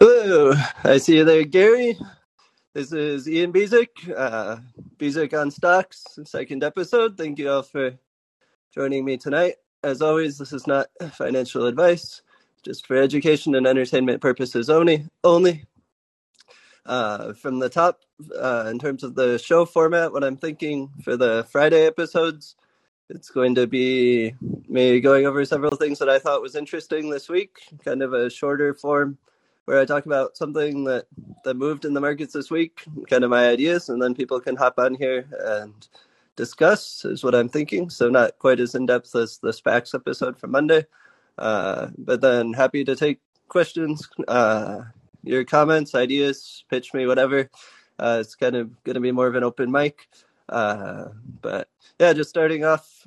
Hello, I see you there, Gary. This is Ian Bezek, Bezek on Stocks, second episode. Thank you all for joining me tonight. As always, this is not financial advice, just for education and entertainment purposes only. From the top, in terms of the show format, what I'm thinking for the Friday episodes, it's going to be me going over several things that I thought was interesting this week, kind of a shorter form, where I talk about something that moved in the markets this week, kind of my ideas, and then people can hop on here and discuss, is what I'm thinking. So not quite as in-depth as the SPACs episode from Monday, but then happy to take questions, your comments, ideas, pitch me, whatever. It's kind of going to be more of an open mic. But yeah, just starting off,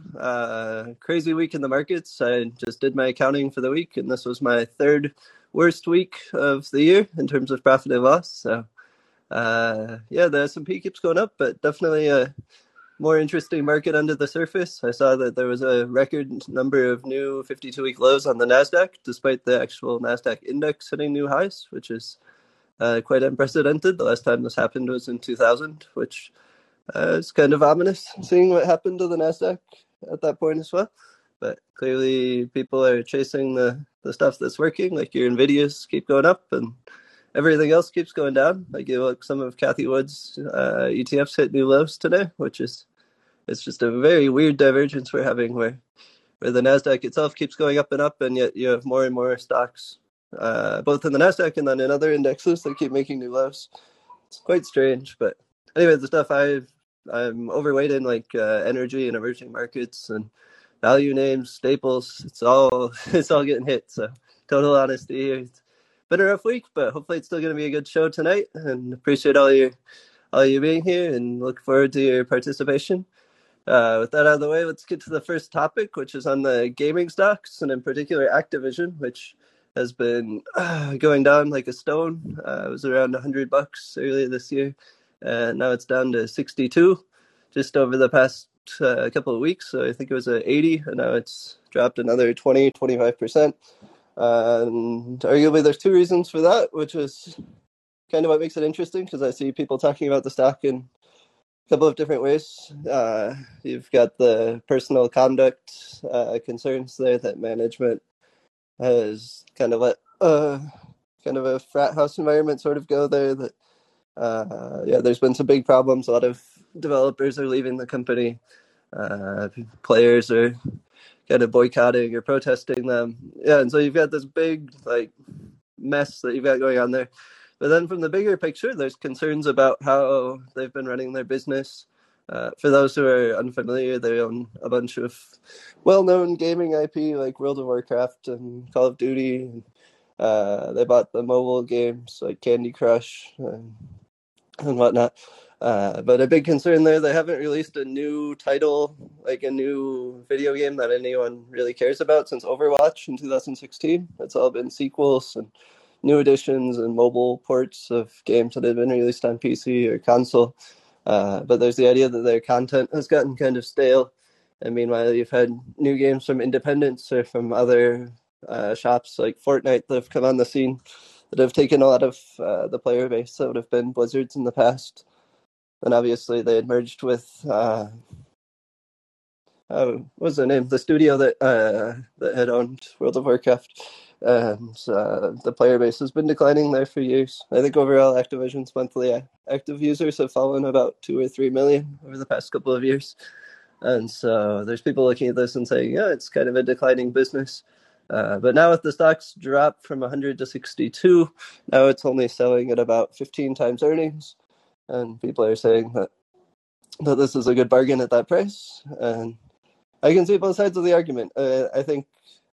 crazy week in the markets. I just did my accounting for the week, and this was my third worst week of the year in terms of profit and loss. So yeah, the S&P keeps going up, but definitely a more interesting market under the surface. I saw that there was a record number of new 52-week lows on the NASDAQ, despite the actual NASDAQ index hitting new highs, which is quite unprecedented. The last time this happened was in 2000, which is kind of ominous, seeing what happened to the NASDAQ at that point as well. But clearly people are chasing the stuff that's working, like your Nvidias keep going up and everything else keeps going down. Like you look, some of Cathie Wood's ETFs hit new lows today, which is, it's just a very weird divergence we're having where the NASDAQ itself keeps going up, and yet you have more and more stocks, both in the NASDAQ and then in other indexes that keep making new lows. It's quite strange, but anyway, the stuff I'm overweight in, like energy and emerging markets and value names, staples, it's all getting hit. So total honesty, it's been a rough week, but hopefully it's still going to be a good show tonight, and appreciate all you being here and look forward to your participation. With that out of the way, let's get to the first topic, which is on the gaming stocks, and in particular Activision, which has been going down like a stone. It was around $100 earlier this year, and now it's down to 62 just over the past a couple of weeks. So I think it was at 80, and now it's dropped another 20-25%. And arguably there's two reasons for that, which is kind of what makes it interesting, because I see people talking about the stock in a couple of different ways. You've got the personal conduct concerns there that management has kind of let kind of a frat house environment sort of go there, that there's been some big problems. A lot of developers are leaving the company. Players are kind of boycotting or protesting them. Yeah, and so you've got this big mess that you've got going on there. But then from the bigger picture, there's concerns about how they've been running their business. For those who are unfamiliar, they own a bunch of well-known gaming IP like World of Warcraft and Call of Duty. They bought the mobile games like Candy Crush and whatnot. But a big concern there, they haven't released a new title, like a new video game that anyone really cares about since Overwatch in 2016. It's all been sequels and new editions and mobile ports of games that have been released on PC or console. But there's the idea that their content has gotten kind of stale. And meanwhile, you've had new games from independents or from other shops like Fortnite that have come on the scene that have taken a lot of the player base that would have been Blizzard's in the past. And obviously they had merged with, what was the name? The studio that had owned World of Warcraft. And the player base has been declining there for years. I think overall Activision's monthly active users have fallen about 2 or 3 million over the past couple of years. And so there's people looking at this and saying, yeah, it's kind of a declining business. But now with the stocks dropped from 100 to 62, now it's only selling at about 15 times earnings. And people are saying that this is a good bargain at that price. And I can see both sides of the argument. I think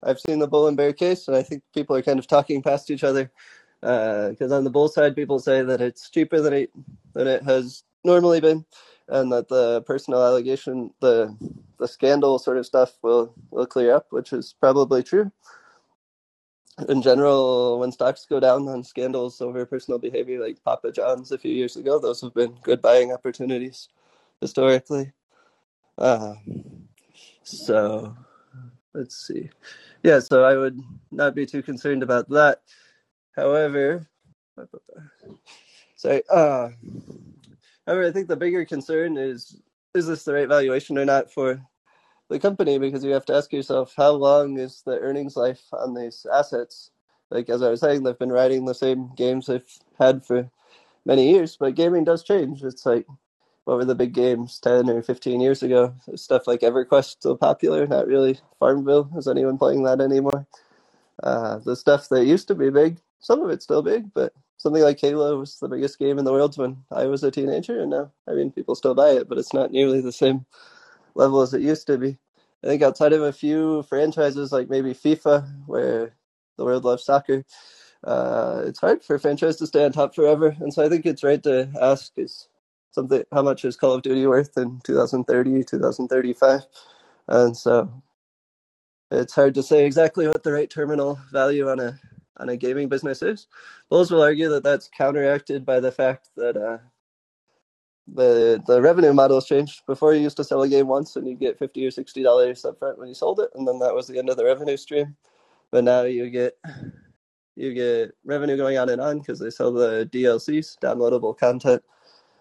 I've seen the bull and bear case, and I think people are kind of talking past each other. Because on the bull side, people say that it's cheaper than it has normally been, and that the personal allegation, the scandal sort of stuff will clear up, which is probably true. In general, when stocks go down on scandals over personal behavior, like Papa John's a few years ago, those have been good buying opportunities historically. So let's see. Yeah, so I would not be too concerned about that. However, Sorry. However, I think the bigger concern is this the right valuation or not for the company? Because you have to ask yourself, how long is the earnings life on these assets? Like, as I was saying, they've been riding the same games they've had for many years, but gaming does change. It's like, what were the big games 10 or 15 years ago? Stuff like EverQuest still popular, not really. Farmville, is anyone playing that anymore? The stuff that used to be big, some of it's still big, but something like Halo was the biggest game in the world when I was a teenager, and now, I mean, people still buy it, but it's not nearly the same level as it used to be. I think outside of a few franchises like maybe FIFA, where the world loves soccer, it's hard for a franchise to stay on top forever. And so I think it's right to ask, is something, how much is Call of Duty worth in 2030, 2035? And so it's hard to say exactly what the right terminal value on a gaming business is. Bulls will argue that that's counteracted by the fact that the revenue model has changed. Before, you used to sell a game once and you'd get $50 or $60 up front when you sold it, and then that was the end of the revenue stream. But now you get revenue going on and on because they sell the DLCs, downloadable content,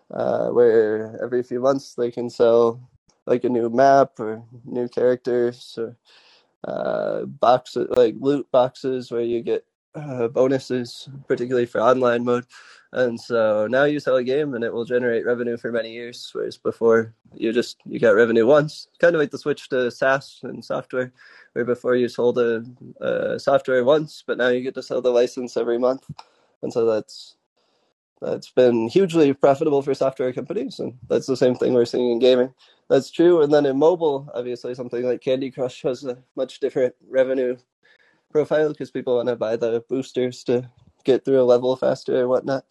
where every few months they can sell like a new map or new characters or boxes, like loot boxes where you get bonuses, particularly for online mode. And so now you sell a game and it will generate revenue for many years, whereas before you got revenue once. Kind of like the switch to SaaS and software, where before you sold a software once, but now you get to sell the license every month. And so that's been hugely profitable for software companies, and that's the same thing we're seeing in gaming. That's true. And then in mobile, obviously something like Candy Crush has a much different revenue profile because people want to buy the boosters to get through a level faster and whatnot.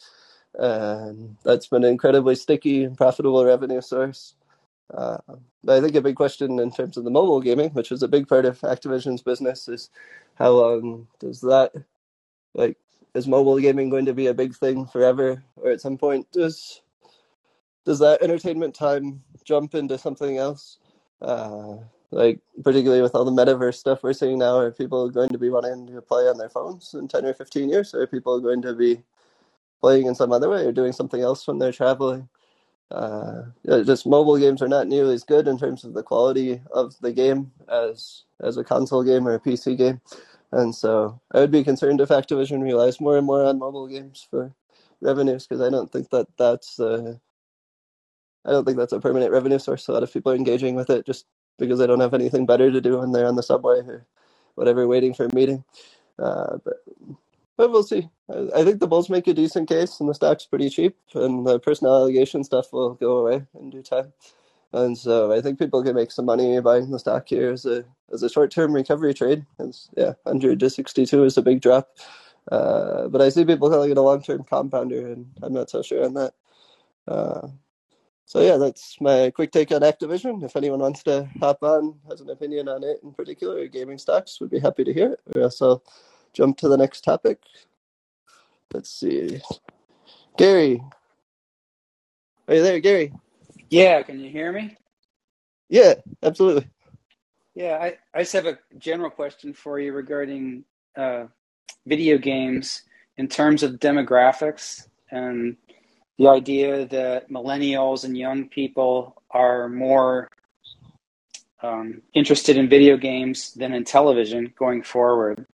That's been an incredibly sticky and profitable revenue source. But I think a big question in terms of the mobile gaming, which is a big part of Activision's business, is how long does that, like, is mobile gaming going to be a big thing forever? Or at some point, does that entertainment time jump into something else? Like, particularly with all the metaverse stuff we're seeing now, are people going to be wanting to play on their phones in 10 or 15 years? Or are people going to be playing in some other way or doing something else when they're traveling? Just mobile games are not nearly as good in terms of the quality of the game as a console game or a PC game. And so I would be concerned if Activision relies more and more on mobile games for revenues, because I don't think that that's a permanent revenue source. A lot of people are engaging with it just because they don't have anything better to do when they're on the subway or whatever, waiting for a meeting. But we'll see. I think the Bulls make a decent case, and the stock's pretty cheap, and the personal allegation stuff will go away in due time. And so I think people can make some money buying the stock here as a short-term recovery trade. It's, 100 to 62 is a big drop. But I see people calling it a long-term compounder, and I'm not so sure on that. So that's my quick take on Activision. If anyone wants to hop on, has an opinion on it in particular, or gaming stocks, would be happy to hear it. Or else I'll jump to the next topic. Let's see. Gary. Are you there, Gary? Yeah, can you hear me? Yeah, absolutely. Yeah, I just have a general question for you regarding video games in terms of demographics and the idea that millennials and young people are more interested in video games than in television going forward.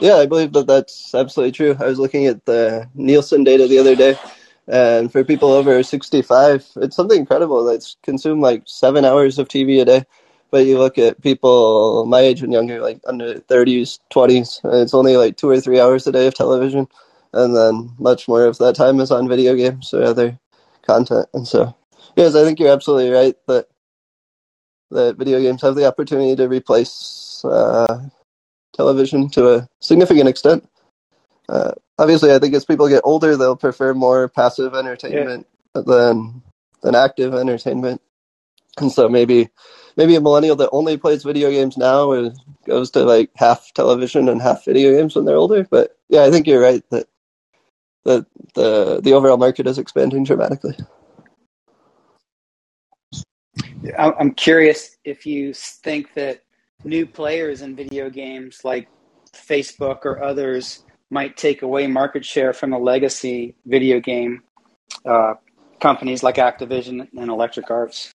Yeah, I believe that that's absolutely true. I was looking at the Nielsen data the other day, and for people over 65, it's something incredible. That's consumed like 7 hours of TV a day. But you look at people my age and younger, like under 30s, 20s, and it's only like 2 or 3 hours a day of television. And then much more of that time is on video games or other content. And so, yes, I think you're absolutely right that video games have the opportunity to replace television to a significant extent. Obviously, I think as people get older, they'll prefer more passive entertainment than active entertainment. And so maybe a millennial that only plays video games now or goes to like half television and half video games when they're older. But yeah, I think you're right that the overall market is expanding dramatically. I'm curious if you think that new players in video games like Facebook or others might take away market share from the legacy video game companies like Activision and Electric Arts.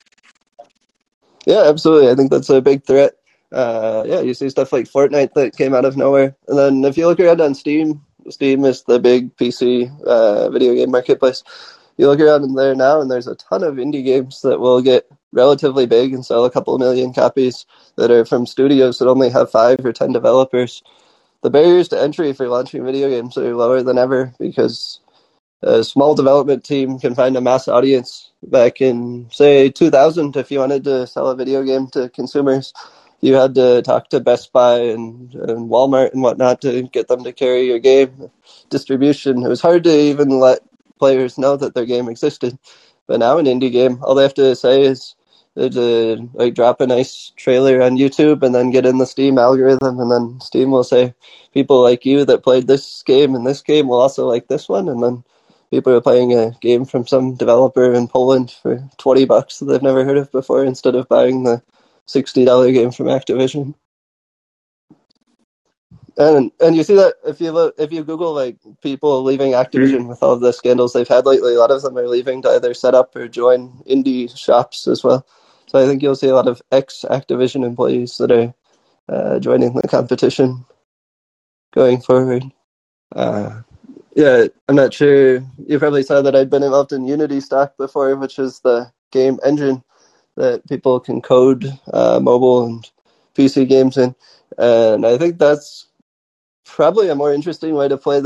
Yeah, absolutely. I think that's a big threat. Yeah, you see stuff like Fortnite that came out of nowhere. And then if you look around on Steam, Steam is the big PC video game marketplace. You look around in there now, and there's a ton of indie games that will get relatively big and sell a couple million copies that are from studios that only have 5 or 10 developers. The barriers to entry for launching video games are lower than ever because a small development team can find a mass audience. Back in, say, 2000, if you wanted to sell a video game to consumers, you had to talk to Best Buy and Walmart and whatnot to get them to carry your game. Distribution, it was hard to even let players know that their game existed. But now an indie game, all they have to say is to like drop a nice trailer on YouTube and then get in the Steam algorithm, and then Steam will say, people like you that played this game and this game will also like this one. And then people are playing a game from some developer in Poland for $20 that they've never heard of before instead of buying the $60 game from Activision. And you see that if you Google like people leaving Activision with all of the scandals they've had lately, a lot of them are leaving to either set up or join indie shops as well. So I think you'll see a lot of ex-Activision employees that are joining the competition going forward. Yeah, I'm not sure. You probably saw that I'd been involved in Unity stock before, which is the game engine that people can code mobile and PC games in. And I think that's probably a more interesting way to play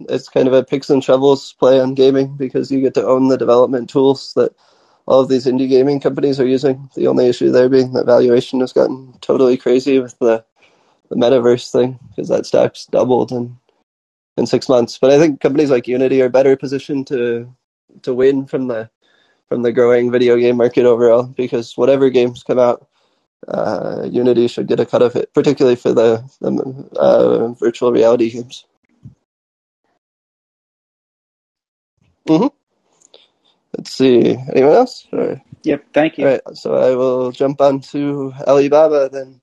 it's kind of a picks and shovels play on gaming, because you get to own the development tools that all of these indie gaming companies are using. The only issue there being that valuation has gotten totally crazy with the metaverse thing, because that stock's doubled in 6 months. But I think companies like Unity are better positioned to win from the growing video game market overall, because whatever games come out, Unity should get a cut of it, particularly for the virtual reality games. Let's see. Anyone else? Or... Yep, thank you. All right, so I will jump on to Alibaba then.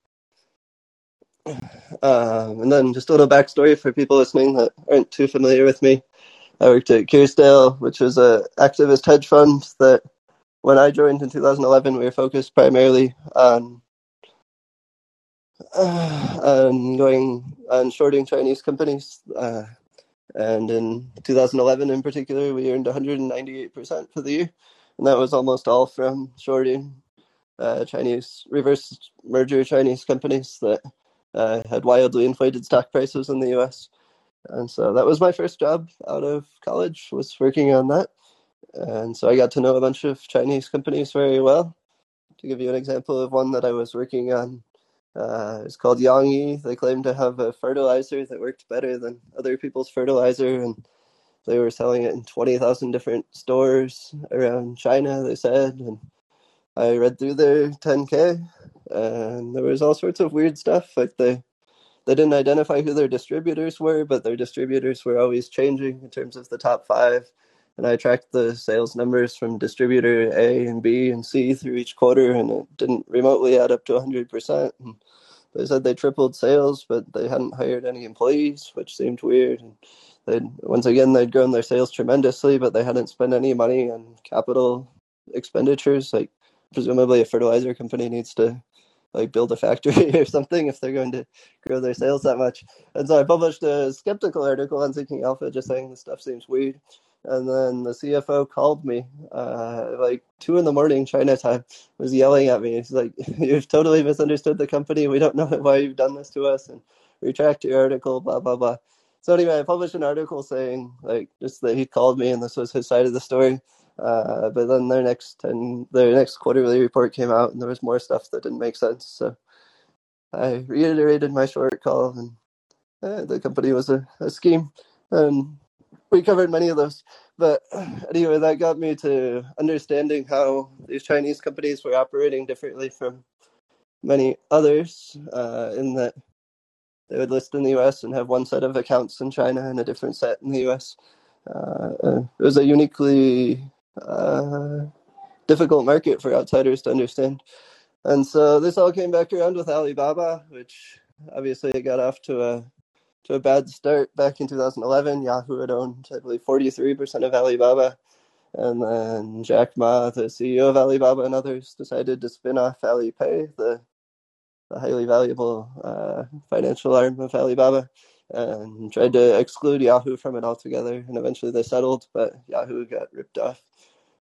And then just a little backstory for people listening that aren't too familiar with me. I worked at Kearsdale, which is an activist hedge fund that when I joined in 2011, we were focused primarily on shorting Chinese companies, and in 2011 in particular, we earned 198% for the year, and that was almost all from shorting Chinese reverse merger Chinese companies that had wildly inflated stock prices in the U.S. And so that was my first job out of college, was working on that, and so I got to know a bunch of Chinese companies very well. To give you an example of one that I was working on. It's called Yangyi. They claimed to have a fertilizer that worked better than other people's fertilizer, and they were selling it in 20,000 different stores around China, they said. And I read through their 10K, and there was all sorts of weird stuff. Like they didn't identify who their distributors were, but their distributors were always changing in terms of the top five. And I tracked the sales numbers from distributor A and B and C through each quarter, and it didn't remotely add up to 100%. And they said they tripled sales, but they hadn't hired any employees, which seemed weird. And they'd grown their sales tremendously, but they hadn't spent any money on capital expenditures. Like, presumably a fertilizer company needs to build a factory or something if they're going to grow their sales that much. And so I published a skeptical article on Seeking Alpha just saying this stuff seems weird. And then the CFO called me 2 in the morning China time, was yelling at me. He's like, you've totally misunderstood the company. We don't know why you've done this to us, and retract your article, blah, blah, blah. So anyway, I published an article saying just that he called me and this was his side of the story. But then their next quarterly report came out and there was more stuff that didn't make sense. So I reiterated my short call, and the company was a scheme. And we covered many of those, but anyway, that got me to understanding how these Chinese companies were operating differently from many others, in that they would list in the U.S. and have one set of accounts in China and a different set in the U.S. It was a uniquely difficult market for outsiders to understand. And so this all came back around with Alibaba, which obviously it got off to a to a bad start back in 2011. Yahoo had owned, I believe, 43% of Alibaba. And then Jack Ma, the CEO of Alibaba, and others decided to spin off Alipay, the highly valuable financial arm of Alibaba, and tried to exclude Yahoo from it altogether. And eventually they settled, but Yahoo got ripped off.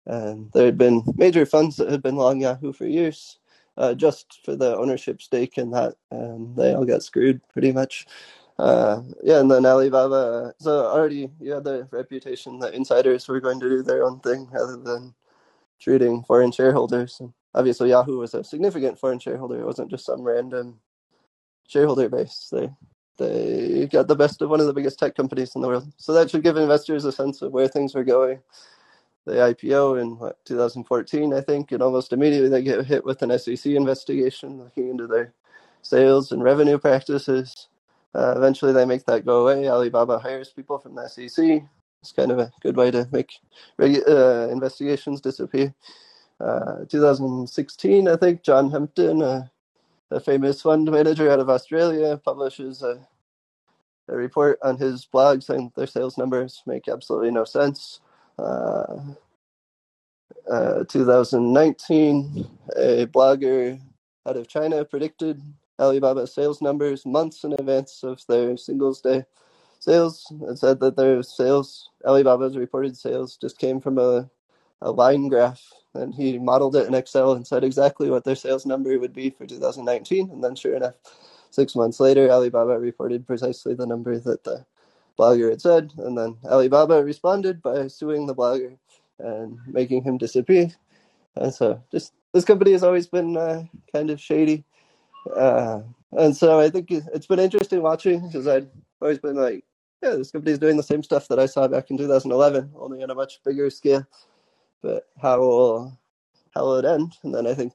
And there had been major funds that had been long Yahoo for years, just for the ownership stake in that, and they all got screwed pretty much. And then Alibaba, so already you had the reputation that insiders were going to do their own thing rather than treating foreign shareholders. And obviously, Yahoo was a significant foreign shareholder. It wasn't just some random shareholder base. They got the best of one of the biggest tech companies in the world. So that should give investors a sense of where things were going. They IPO in 2014, I think, and almost immediately they get hit with an SEC investigation looking into their sales and revenue practices. Eventually, they make that go away. Alibaba hires people from the SEC. It's kind of a good way to make investigations disappear. 2016, I think, John Hempton, a famous fund manager out of Australia, publishes a report on his blog saying their sales numbers make absolutely no sense. 2019, a blogger out of China predicted Alibaba's sales numbers months in advance of their Singles Day sales. It said that their sales, Alibaba's reported sales, just came from a line graph, and he modeled it in Excel and said exactly what their sales number would be for 2019. And then sure enough, 6 months later, Alibaba reported precisely the number that the blogger had said. And then Alibaba responded by suing the blogger and making him disappear. And so just this company has always been kind of shady. And so I think it's been interesting watching, because I'd always been like, yeah, this company's doing the same stuff that I saw back in 2011, only on a much bigger scale. But how will it end? And then I think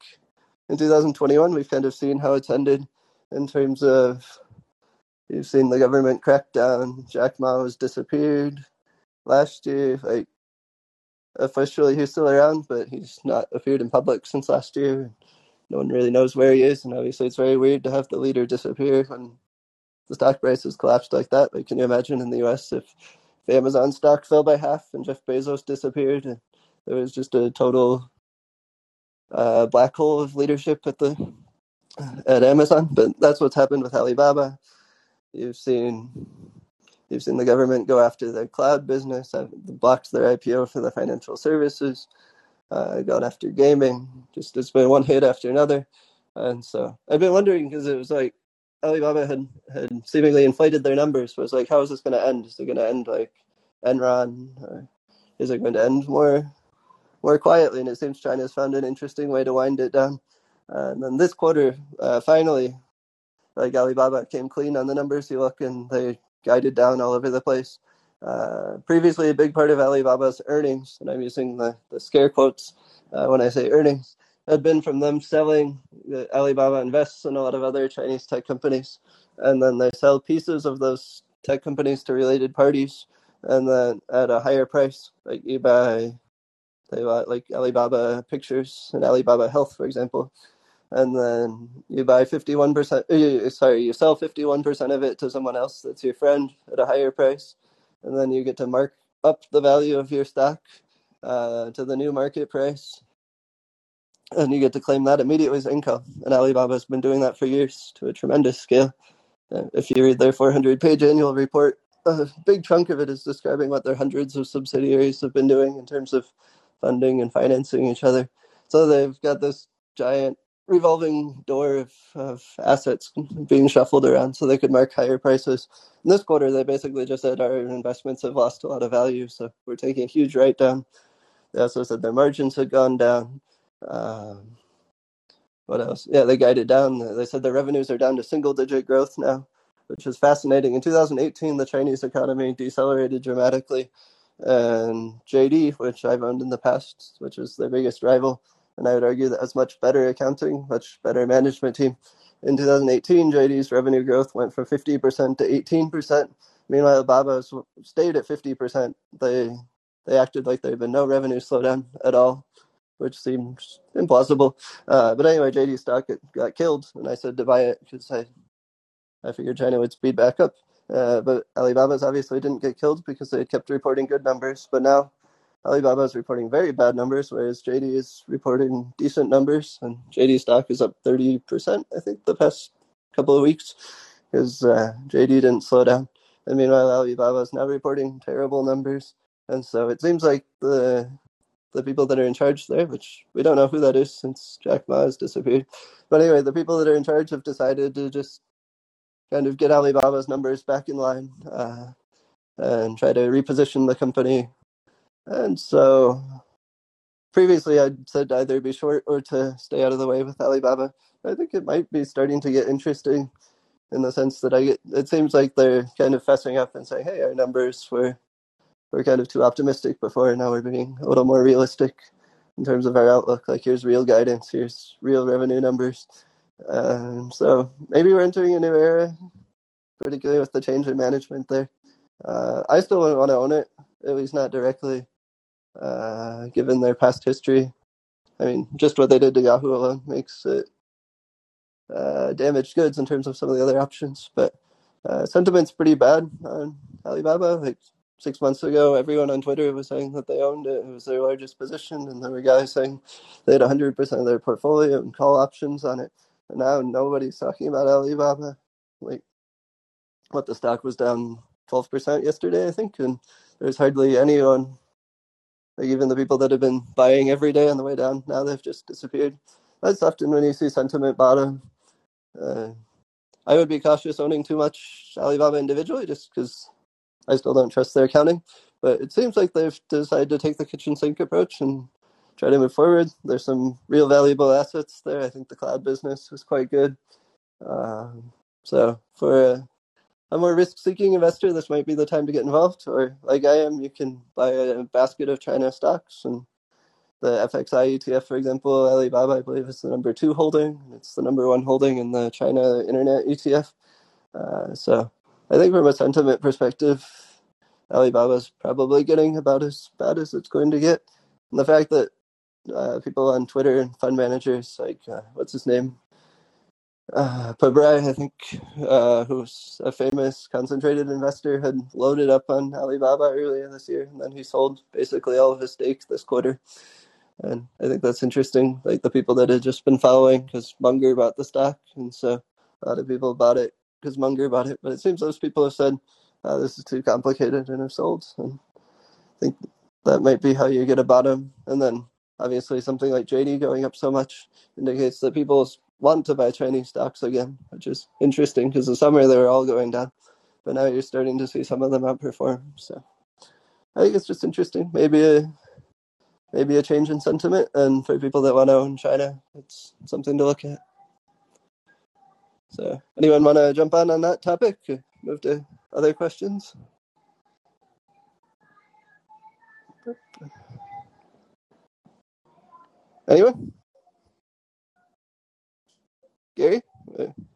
in 2021, we've kind of seen how it's ended in terms of, you've seen the government crackdown, Jack Ma has disappeared last year. Like, officially he's still around, but he's not appeared in public since last year. No one really knows where he is, and obviously it's very weird to have the leader disappear when the stock price has collapsed like that. Like, can you imagine in the U.S. if Amazon stock fell by half and Jeff Bezos disappeared, and there was just a total black hole of leadership at Amazon? But that's what's happened with Alibaba. You've seen the government go after their cloud business, blocked their IPO for the financial services, gone after gaming. Just it's been one hit after another. And so I've been wondering, because it was like Alibaba had seemingly inflated their numbers. So it's like, how is this going to end? Is it going to end like Enron, or is it going to end more quietly? And it seems China's found an interesting way to wind it down. And then this quarter, finally, like Alibaba came clean on the numbers. You look and they guided down all over the place. Previously, a big part of Alibaba's earnings, and I'm using the scare quotes when I say earnings, had been from them selling. Alibaba invests in a lot of other Chinese tech companies, and then they sell pieces of those tech companies to related parties, and then at a higher price. Like eBay, they bought like Alibaba Pictures and Alibaba Health, for example. And then you buy 51%, you sell 51% of it to someone else that's your friend at a higher price. And then you get to mark up the value of your stock to the new market price. And you get to claim that immediately as income. And Alibaba's been doing that for years to a tremendous scale. If you read their 400-page annual report, a big chunk of it is describing what their hundreds of subsidiaries have been doing in terms of funding and financing each other. So they've got this giant revolving door of assets being shuffled around so they could mark higher prices. In this quarter, they basically just said our investments have lost a lot of value, so we're taking a huge write-down. They also said their margins had gone down. What else? Yeah, they guided down. They said their revenues are down to single-digit growth now, which is fascinating. In 2018, the Chinese economy decelerated dramatically, and JD, which I've owned in the past, which is their biggest rival, and I would argue that has much better accounting, much better management team. In 2018, JD's revenue growth went from 50% to 18%. Meanwhile, Alibaba stayed at 50%. They acted like there had been no revenue slowdown at all, which seems implausible. But anyway, JD's stock got killed, and I said to buy it because I figured China would speed back up. But Alibaba's obviously didn't get killed because they kept reporting good numbers. But now Alibaba's reporting very bad numbers, whereas JD is reporting decent numbers. And JD stock is up 30%, I think, the past couple of weeks because JD didn't slow down. And meanwhile, Alibaba's now reporting terrible numbers. And so it seems like the people that are in charge there, which we don't know who that is since Jack Ma has disappeared. But anyway, the people that are in charge have decided to just kind of get Alibaba's numbers back in line and try to reposition the company. And so previously I'd said to either be short or to stay out of the way with Alibaba. I think it might be starting to get interesting in the sense that it seems like they're kind of fessing up and saying, hey, our numbers were kind of too optimistic before, and now we're being a little more realistic in terms of our outlook. Like, here's real guidance, here's real revenue numbers. So maybe we're entering a new era, particularly with the change in management there. I still wouldn't want to own it, at least not directly, given their past history. I mean, just what they did to Yahoo alone makes it damaged goods in terms of some of the other options. But sentiment's pretty bad on Alibaba. Like, 6 months ago, everyone on Twitter was saying that they owned it. It was their largest position, and there were guys saying they had 100% of their portfolio and call options on it. And now nobody's talking about Alibaba. Like, what, the stock was down 12% yesterday, I think, and there's hardly anyone, like even the people that have been buying every day on the way down, now they've just disappeared. That's often when you see sentiment bottom. I would be cautious owning too much Alibaba individually just because I still don't trust their accounting, but it seems like they've decided to take the kitchen sink approach and try to move forward. There's some real valuable assets there. I think the cloud business was quite good. So for a more risk-seeking investor, this might be the time to get involved. Or like I am, you can buy a basket of China stocks. And the FXI ETF, for example, Alibaba, I believe, is the number 2 holding. It's the number 1 holding in the China Internet ETF. So I think from a sentiment perspective, Alibaba's probably getting about as bad as it's going to get. And the fact that people on Twitter and fund managers, like, what's his name? Pabrai, I think, who's a famous concentrated investor, had loaded up on Alibaba earlier this year, and then he sold basically all of his stake this quarter. And I think that's interesting, like the people that had just been following, because Munger bought the stock, and so a lot of people bought it because Munger bought it, but it seems those people have said, this is too complicated, and have sold. And I think that might be how you get a bottom. And then obviously something like JD going up so much indicates that people want to buy Chinese stocks again, which is interesting because the summer they were all going down, but now you're starting to see some of them outperform. So I think it's just interesting, maybe a change in sentiment, and for people that want to own China, it's something to look at. So anyone want to jump on that topic? Move to other questions? Anyone? Gary?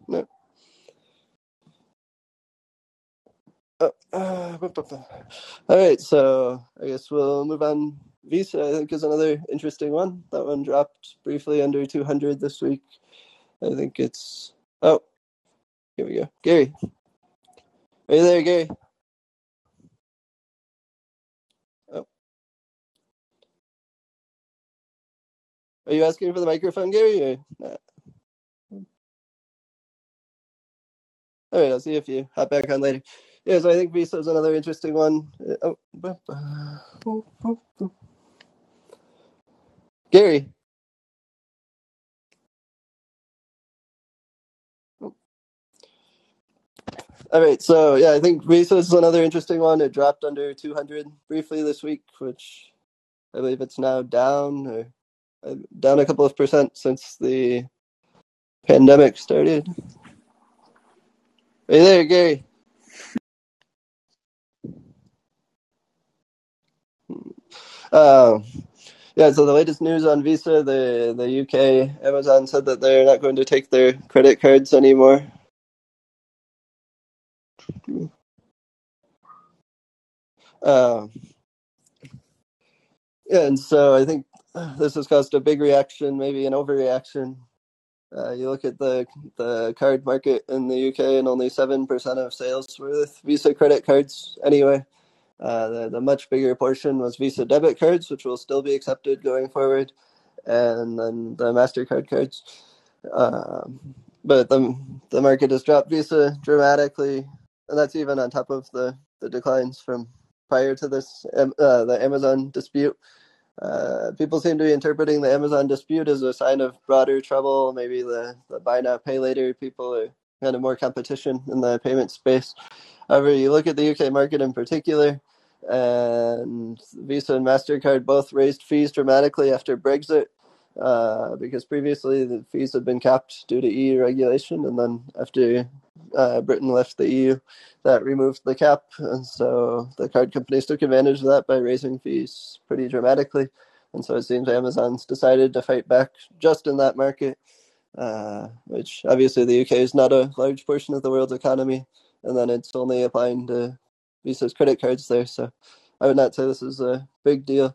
No. All right, so I guess we'll move on. Visa, I think, is another interesting one. That one dropped briefly under 200 this week. I think it's... Oh, here we go. Gary. Are you there, Gary? Oh. Are you asking for the microphone, Gary, or not? All right, I'll see if you hop back on later. Yeah, so I think Visa is another interesting one. Gary. All right, so yeah, I think Visa is another interesting one. It dropped under 200 briefly this week, which I believe it's now down a couple of percent since the pandemic started. Are you there, Gary? Yeah, so the latest news on Visa, the UK, Amazon said that they're not going to take their credit cards anymore. And so I think this has caused a big reaction, maybe an overreaction You look at the card market in the UK, and only 7% of sales were with Visa credit cards anyway. The much bigger portion was Visa debit cards, which will still be accepted going forward, and then the MasterCard cards. But the market has dropped Visa dramatically, and that's even on top of the declines from prior to this the Amazon dispute. People seem to be interpreting the Amazon dispute as a sign of broader trouble. Maybe the buy now, pay later people are kind of more competition in the payment space. However, you look at the UK market in particular, and Visa and MasterCard both raised fees dramatically after Brexit, because previously the fees had been capped due to EU regulation, and then after Britain left the EU, that removed the cap, and so the card companies took advantage of that by raising fees pretty dramatically. And so it seems Amazon's decided to fight back just in that market, which obviously the UK is not a large portion of the world's economy, and then it's only applying to Visa's credit cards there, so I would not say this is a big deal.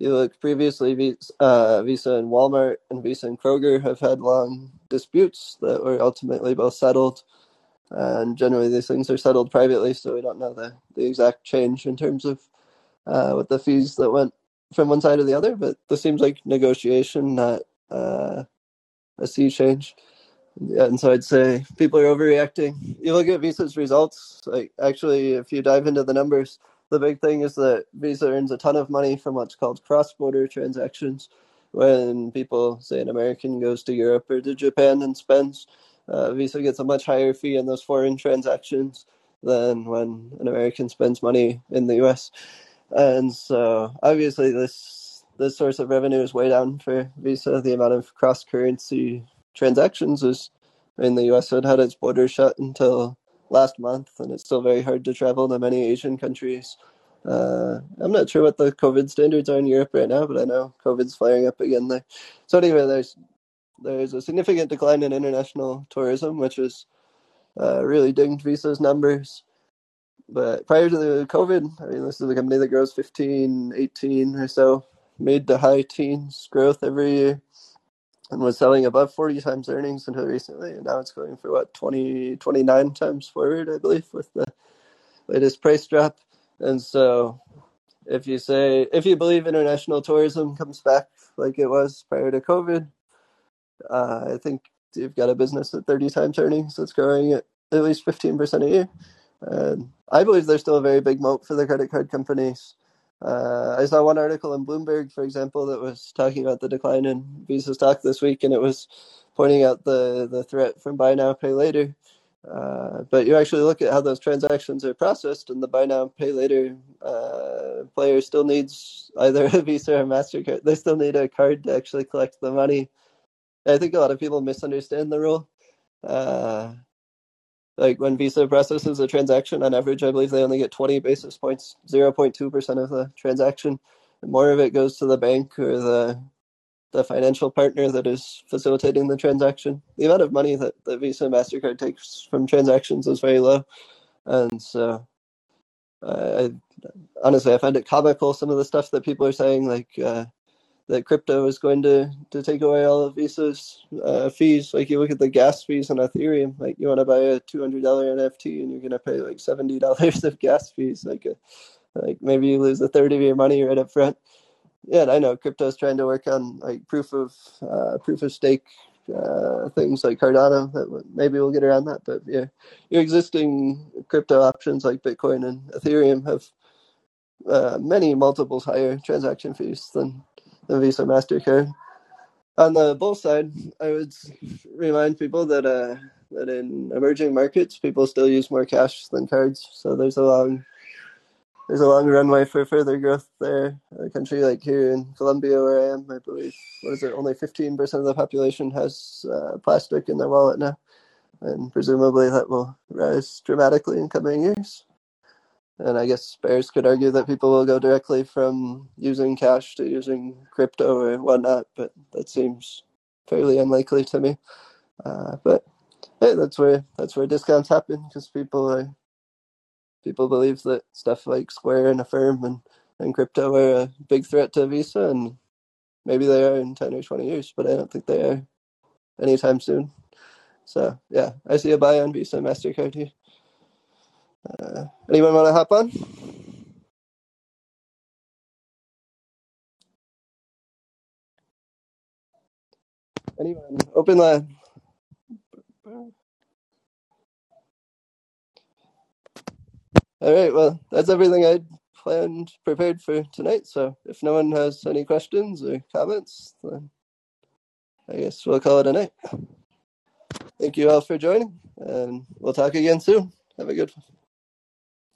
You look previously, Visa and Walmart and Visa and Kroger have had long disputes that were ultimately both settled. And generally these things are settled privately, so we don't know the exact change in terms of what the fees that went from one side to the other, but this seems like negotiation, not a sea change. And so I'd say people are overreacting. You look at Visa's results, like actually if you dive into the numbers, the big thing is that Visa earns a ton of money from what's called cross-border transactions. When people, say an American goes to Europe or to Japan and spends, Visa gets a much higher fee in those foreign transactions than when an American spends money in the U.S. And so obviously this source of revenue is way down for Visa. The amount of cross-currency transactions is, in the U.S. had its border shut until last month, and it's still very hard to travel to many Asian countries. I'm not sure what the COVID standards are in Europe right now, but I know COVID's flaring up again there. So anyway, there's a significant decline in international tourism, which has really dinged Visa's numbers. But prior to the COVID, I mean, this is a company that grows 15, 18 or so, mid to high teens growth every year, and was selling above 40 times earnings until recently, and now it's going for, 29 times forward, I believe, with the latest price drop. And so if you believe international tourism comes back like it was prior to COVID, I think you've got a business at 30 times earnings that's growing at least 15% a year. And I believe there's still a very big moat for the credit card companies. I saw one article in Bloomberg, for example, that was talking about the decline in Visa stock this week, and it was pointing out the threat from buy now, pay later. But you actually look at how those transactions are processed, and the buy now, pay later player still needs either a Visa or MasterCard. They still need a card to actually collect the money. I think a lot of people misunderstand the rule. Like when Visa processes a transaction, on average, I believe they only get 20 basis points, 0.2% of the transaction. And more of it goes to the bank or the financial partner that is facilitating the transaction. The amount of money that the Visa and MasterCard takes from transactions is very low. And so I find it comical, some of the stuff that people are saying, like that crypto is going to take away all of Visa's fees. Like you look at the gas fees on Ethereum, like you want to buy a $200 NFT and you're going to pay like $70 of gas fees. Like maybe you lose a third of your money right up front. Yeah, and I know crypto is trying to work on like proof of stake things like Cardano that maybe we'll get around that. But yeah, your existing crypto options like Bitcoin and Ethereum have many multiples higher transaction fees than the Visa MasterCard. On the bull side, I would remind people that in emerging markets, people still use more cash than cards. So there's a long runway for further growth there. A country like here in Colombia, where I am, I believe, only 15% of the population has plastic in their wallet now. And presumably that will rise dramatically in coming years. And I guess bears could argue that people will go directly from using cash to using crypto or whatnot, but that seems fairly unlikely to me. But hey, that's where discounts happen, because people believe that stuff like Square and Affirm and crypto are a big threat to Visa, and maybe they are in 10 or 20 years, but I don't think they are anytime soon. So, yeah, I see a buy on Visa and MasterCard here. Anyone want to hop on? Anyone? Open line. All right, well, that's everything I'd planned, prepared for tonight. So if no one has any questions or comments, then I guess we'll call it a night. Thank you all for joining, and we'll talk again soon. Have a good one.